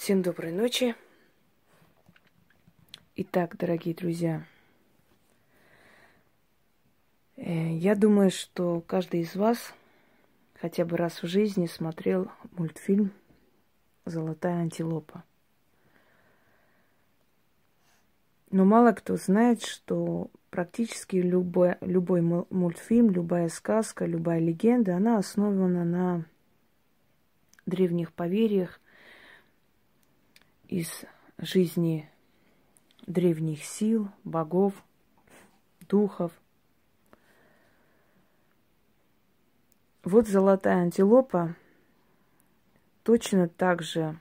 Всем доброй ночи. Итак, дорогие друзья, я думаю, что каждый из вас хотя бы раз в жизни смотрел мультфильм «Золотая антилопа». Но мало кто знает, что практически любой мультфильм, любая сказка, любая легенда, она основана на древних поверьях из жизни древних сил, богов, духов. Вот золотая антилопа точно так же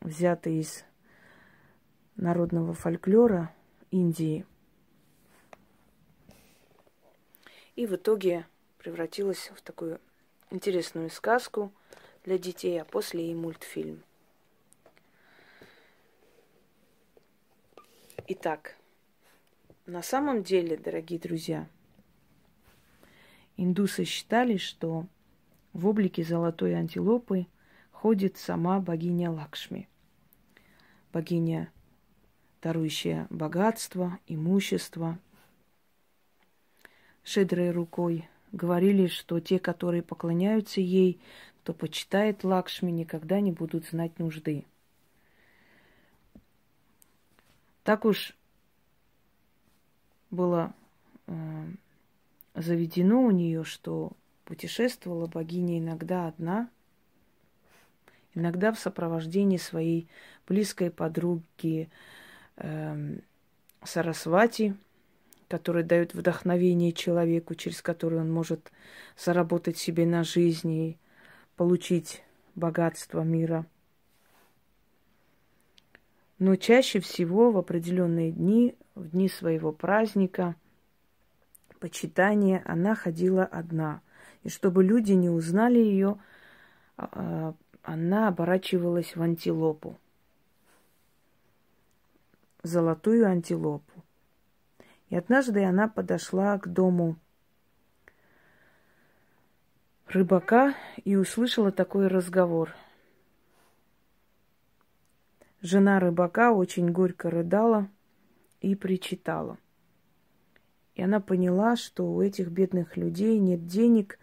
взята из народного фольклора Индии. И в итоге превратилась в такую интересную сказку для детей, а после и мультфильм. Итак, на самом деле, дорогие друзья, индусы считали, что в облике золотой антилопы ходит сама богиня Лакшми, богиня, дарующая богатство, имущество. Шедрой рукой говорили, что те, которые поклоняются ей, кто почитает Лакшми, никогда не будут знать нужды. Так уж было заведено у нее, что путешествовала богиня иногда одна, иногда в сопровождении своей близкой подруги Сарасвати, которая дает вдохновение человеку, через которое он может заработать себе на жизни, получить богатство мира. Но чаще всего в определенные дни, в дни своего праздника, почитания, она ходила одна. И чтобы люди не узнали ее, она оборачивалась в антилопу, золотую антилопу. И однажды она подошла к дому рыбака и услышала такой разговор. Жена рыбака очень горько рыдала и причитала. И она поняла, что у этих бедных людей нет денег,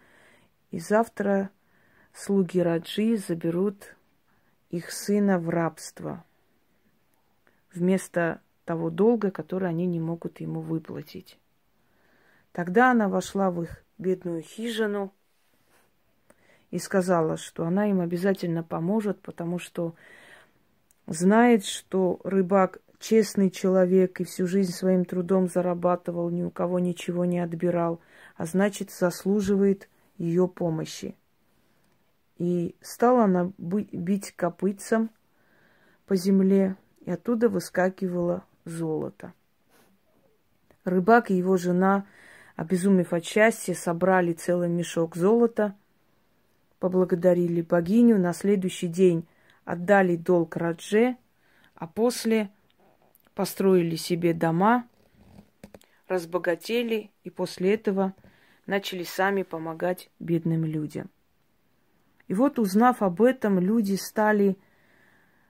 и завтра слуги Раджи заберут их сына в рабство вместо того долга, который они не могут ему выплатить. Тогда она вошла в их бедную хижину и сказала, что она им обязательно поможет, потому что знает, что рыбак честный человек и всю жизнь своим трудом зарабатывал, ни у кого ничего не отбирал, а значит, заслуживает ее помощи. И стала она бить копытцем по земле, и оттуда выскакивала золото. Рыбак и его жена, обезумев от счастья, собрали целый мешок золота, поблагодарили богиню. На следующий день отдали долг Радже, а после построили себе дома, разбогатели и после этого начали сами помогать бедным людям. И вот, узнав об этом, люди стали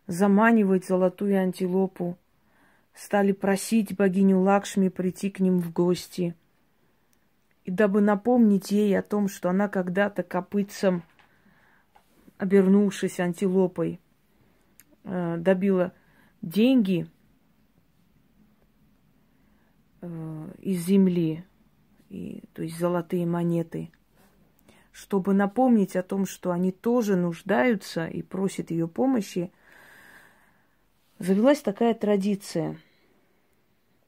заманивать золотую антилопу, стали просить богиню Лакшми прийти к ним в гости. И дабы напомнить ей о том, что она когда-то копытцем, обернувшись антилопой, добила деньги из земли, то есть золотые монеты, чтобы напомнить о том, что они тоже нуждаются и просят ее помощи, завелась такая традиция.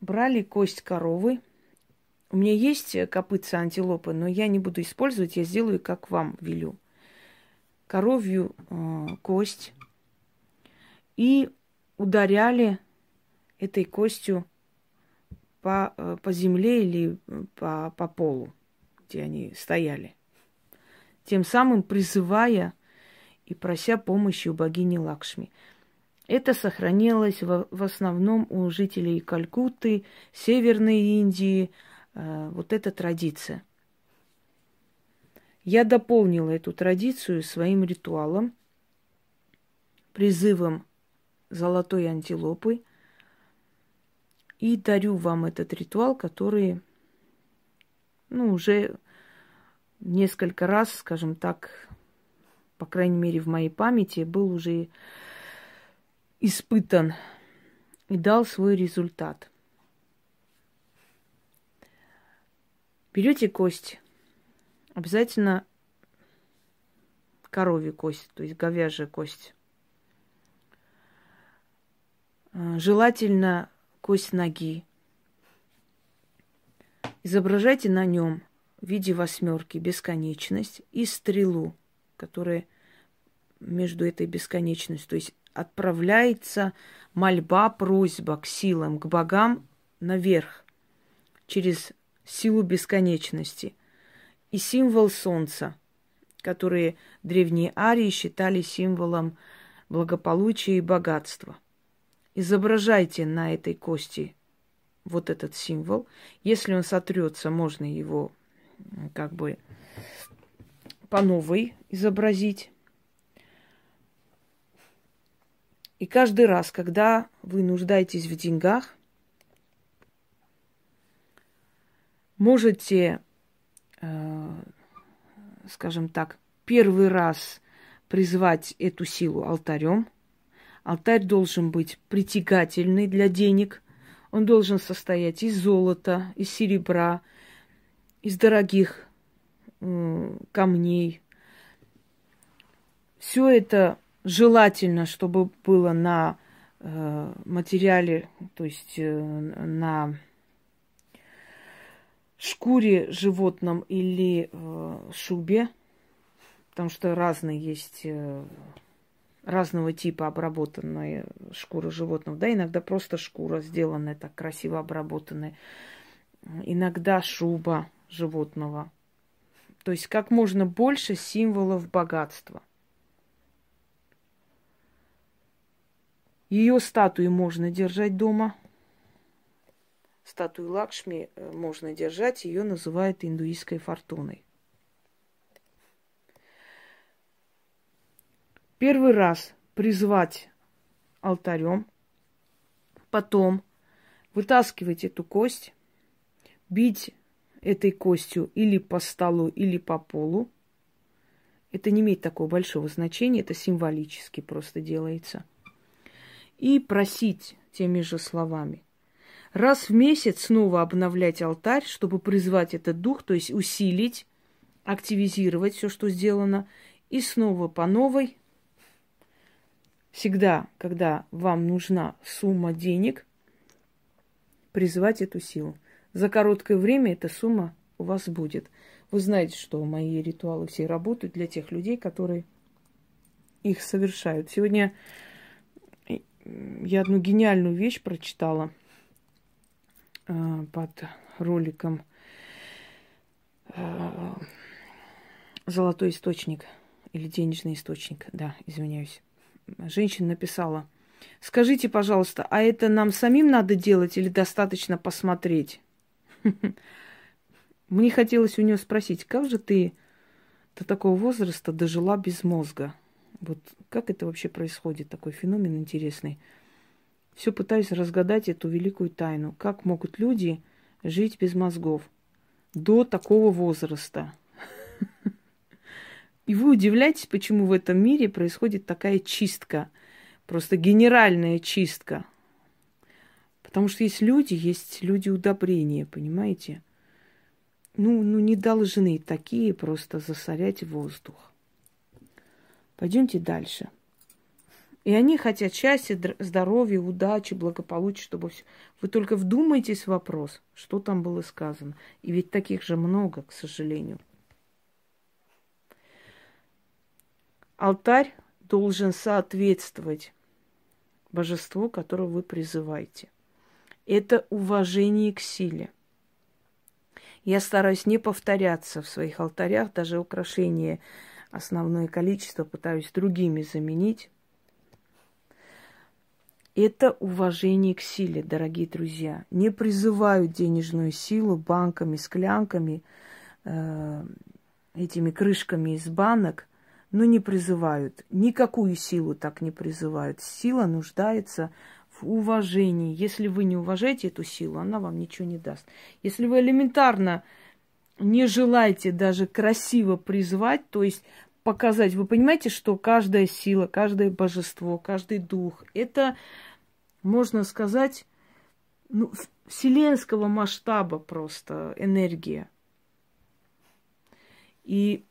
Брали кость коровы. У меня есть копытца антилопы, но я не буду использовать, я сделаю, как вам велю. Коровью кость. И ударяли этой костью по земле или по полу, где они стояли. Тем самым призывая и прося помощи у богини Лакшми. Это сохранилось в основном у жителей Калькутты, Северной Индии. Вот эта традиция. Я дополнила эту традицию своим ритуалом, призывом золотой антилопы. И дарю вам этот ритуал, который, уже несколько раз, скажем так, по крайней мере, в моей памяти, был уже испытан и дал свой результат. Берете кость, обязательно коровью кость, то есть говяжья кость. Желательно кость ноги. Изображайте на нем в виде восьмерки бесконечность и стрелу, которая между этой бесконечностью, то есть отправляется мольба, просьба к силам, к богам наверх через силу бесконечности. И символ солнца, который древние арии считали символом благополучия и богатства. Изображайте на этой кости вот этот символ. Если он сотрется, можно его по новой изобразить. И каждый раз, когда вы нуждаетесь в деньгах, можете, первый раз призвать эту силу алтарем. Алтарь должен быть притягательный для денег. Он должен состоять из золота, из серебра, из дорогих камней. Все это желательно, чтобы было на материале, то есть на шкуре животном или шубе, потому что разные есть... разного типа обработанная шкура животных, да, иногда просто шкура сделанная так красиво обработанная, иногда шуба животного. То есть как можно больше символов богатства. Ее статуи можно держать дома. Статую Лакшми можно держать, ее называют индуистской фортуной. Первый раз призвать алтарем, потом вытаскивать эту кость, бить этой костью или по столу, или по полу. Это не имеет такого большого значения, это символически просто делается. И просить теми же словами. Раз в месяц снова обновлять алтарь, чтобы призвать этот дух, то есть усилить, активизировать все, что сделано, и снова по новой. Всегда, когда вам нужна сумма денег, призвать эту силу. За короткое время эта сумма у вас будет. Вы знаете, что мои ритуалы все работают для тех людей, которые их совершают. Сегодня я одну гениальную вещь прочитала под роликом «Золотой источник» или «Денежный источник». Да, извиняюсь. Женщина написала: «Скажите, пожалуйста, а это нам самим надо делать или достаточно посмотреть?» Мне хотелось у нее спросить: «Как же ты до такого возраста дожила без мозга? Вот как это вообще происходит? Такой феномен интересный. Все пытаюсь разгадать эту великую тайну. Как могут люди жить без мозгов до такого возраста?» И вы удивляетесь, почему в этом мире происходит такая чистка, просто генеральная чистка. Потому что есть люди удобрения, понимаете? Не должны такие просто засорять воздух. Пойдемте дальше. И они хотят счастья, здоровья, удачи, благополучия, чтобы все. Вы только вдумайтесь в вопрос, что там было сказано. И ведь таких же много, к сожалению. Алтарь должен соответствовать божеству, которого вы призываете. Это уважение к силе. Я стараюсь не повторяться в своих алтарях, даже украшения основное количество пытаюсь другими заменить. Это уважение к силе, дорогие друзья. Не призываю денежную силу банками, склянками, этими крышками из банок, но не призывают. Никакую силу так не призывают. Сила нуждается в уважении. Если вы не уважаете эту силу, она вам ничего не даст. Если вы элементарно не желаете даже красиво призвать, то есть показать, вы понимаете, что каждая сила, каждое божество, каждый дух, это, можно сказать, ну, вселенского масштаба просто энергия. И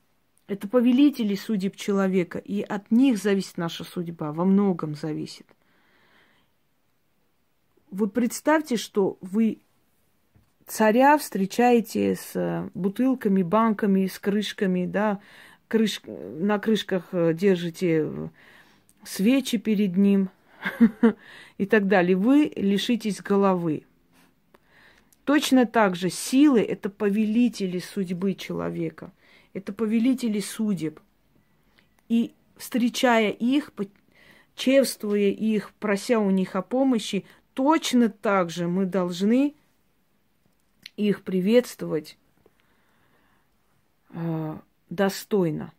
это повелители судеб человека, и от них зависит наша судьба, во многом зависит. Вы представьте, что вы царя встречаете с бутылками, банками, с крышками, да, на крышках держите свечи перед ним и так далее. Вы лишитесь головы. Точно так же силы – это повелители судьбы человека, это повелители судеб. И встречая их, чествуя их, прося у них о помощи, точно так же мы должны их приветствовать достойно.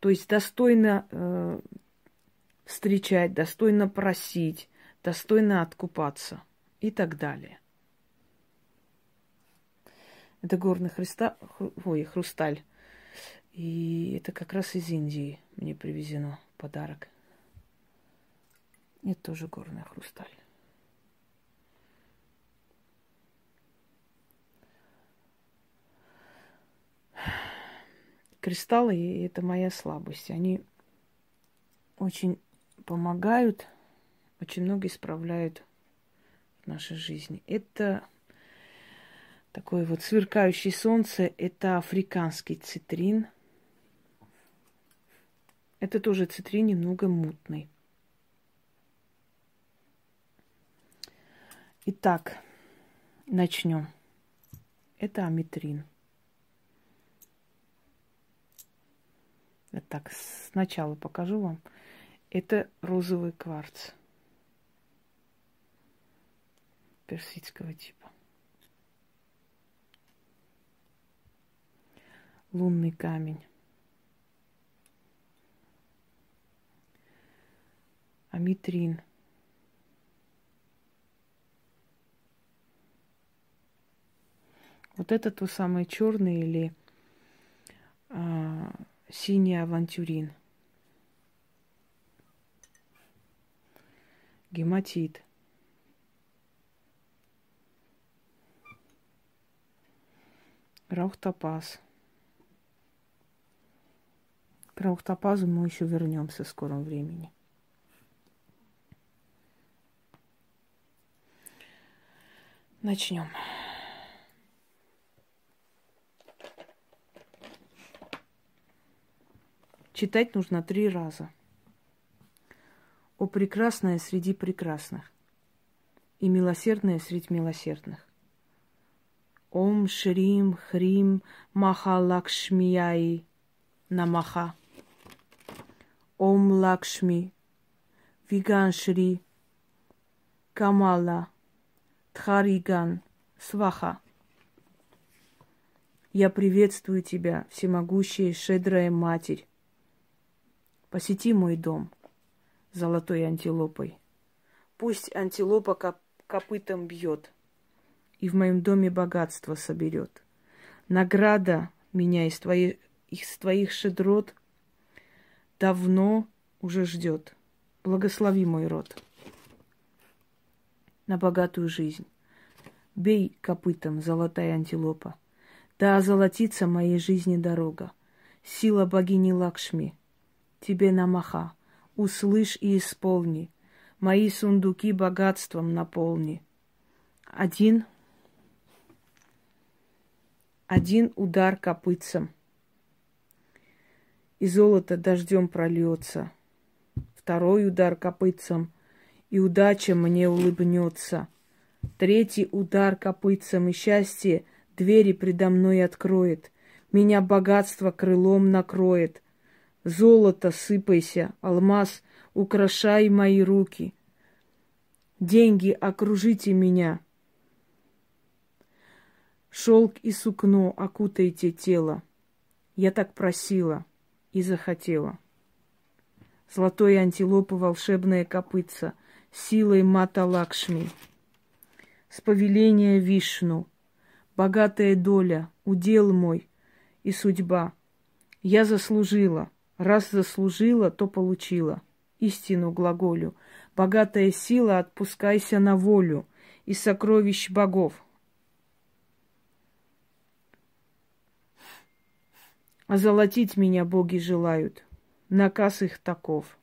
То есть достойно встречать, достойно просить, достойно откупаться и так далее. Это горный хрусталь. И это как раз из Индии мне привезено подарок. Это тоже горный хрусталь. Кристаллы, и это моя слабость. Они очень помогают, очень много исправляют в нашей жизни. Это такое вот сверкающее солнце, это африканский цитрин. Это тоже цитрин, немного мутный. Итак, начнем. Это аметрин. Так, сначала покажу вам. Это розовый кварц персидского типа. Лунный камень. Аметрин. Вот это то самое черное или синий авантюрин. Гематит. Раухтопаз. К раухтопазу мы еще вернемся в скором времени. Начнем. Читать нужно 3 раза. О прекрасное среди прекрасных и милосердное среди милосердных. Ом шрим хрим маха лакшми аи намаха. Ом лакшми виганшри камала тхариган сваха. Я приветствую тебя, всемогущая и шедрая Матерь. Посети мой дом золотой антилопой. Пусть антилопа копытом бьет, и в моем доме богатство соберет. Награда меня из твоих шедрот давно уже ждет. Благослови мой род на богатую жизнь. Бей копытом, золотая антилопа. Да озолотится моей жизни дорога. Сила богини Лакшми тебе намаха, услышь и исполни, мои сундуки богатством наполни. Один удар копытцем, и золото дождем прольется. 2-й удар копытцем, и удача мне улыбнется. 3-й удар копытцем, и счастье двери предо мной откроет. Меня богатство крылом накроет. Золото сыпайся, алмаз, украшай мои руки. Деньги окружите меня. Шелк и сукно окутайте тело. Я так просила, и и захотела. Золотой антилопы волшебная копытца, силой мата Лакшми, с повеления Вишну, богатая доля, удел мой и судьба. Я заслужила, раз заслужила, то получила. Истину глаголю, богатая сила, отпускайся на волю, из сокровищ богов. Озолотить меня боги желают, наказ их таков.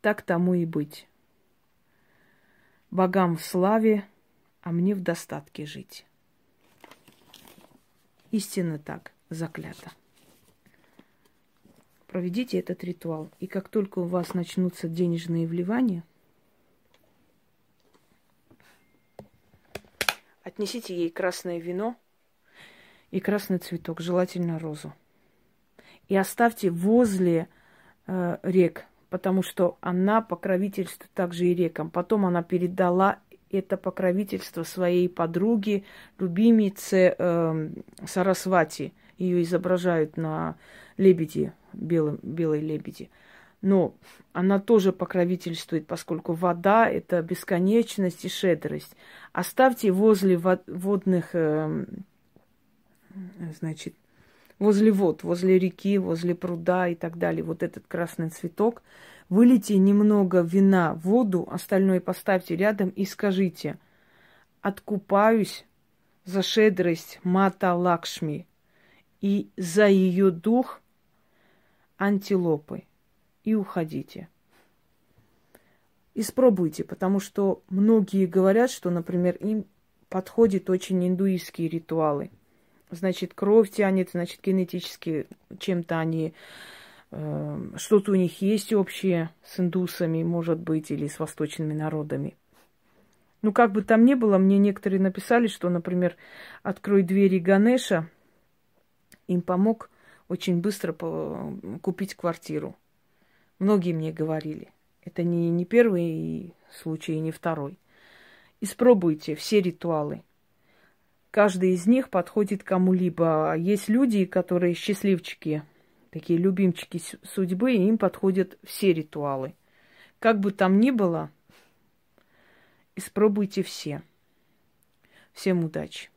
Так тому и быть. Богам в славе, а мне в достатке жить. Истинно так, заклято. Проведите этот ритуал, и как только у вас начнутся денежные вливания, отнесите ей красное вино и красный цветок, желательно розу. И оставьте возле рек, потому что она покровительствует также и рекам. Потом она передала это покровительство своей подруге, любимице Сарасвати. Ее изображают на лебеди, белой лебеди. Но она тоже покровительствует, поскольку вода – это бесконечность и щедрость. Оставьте возле водных, значит, возле вод, возле реки, возле пруда и так далее, вот этот красный цветок. Вылейте немного вина в воду, остальное поставьте рядом и скажите: «Откупаюсь за щедрость Мата Лакшми и за ее дух антилопы», и уходите. Испробуйте, потому что многие говорят, что, например, им подходят очень индуистские ритуалы. Значит, кровь тянет, значит, генетически чем-то они... что-то у них есть общее с индусами, может быть, или с восточными народами. Ну, как бы там ни было, мне некоторые написали, что, например, «Открой двери Ганеша», им помог очень быстро купить квартиру. Многие мне говорили. Это не первый случай, не второй. Испробуйте все ритуалы. Каждый из них подходит кому-либо. Есть люди, которые счастливчики, такие любимчики судьбы, и им подходят все ритуалы. Как бы там ни было, испробуйте все. Всем удачи!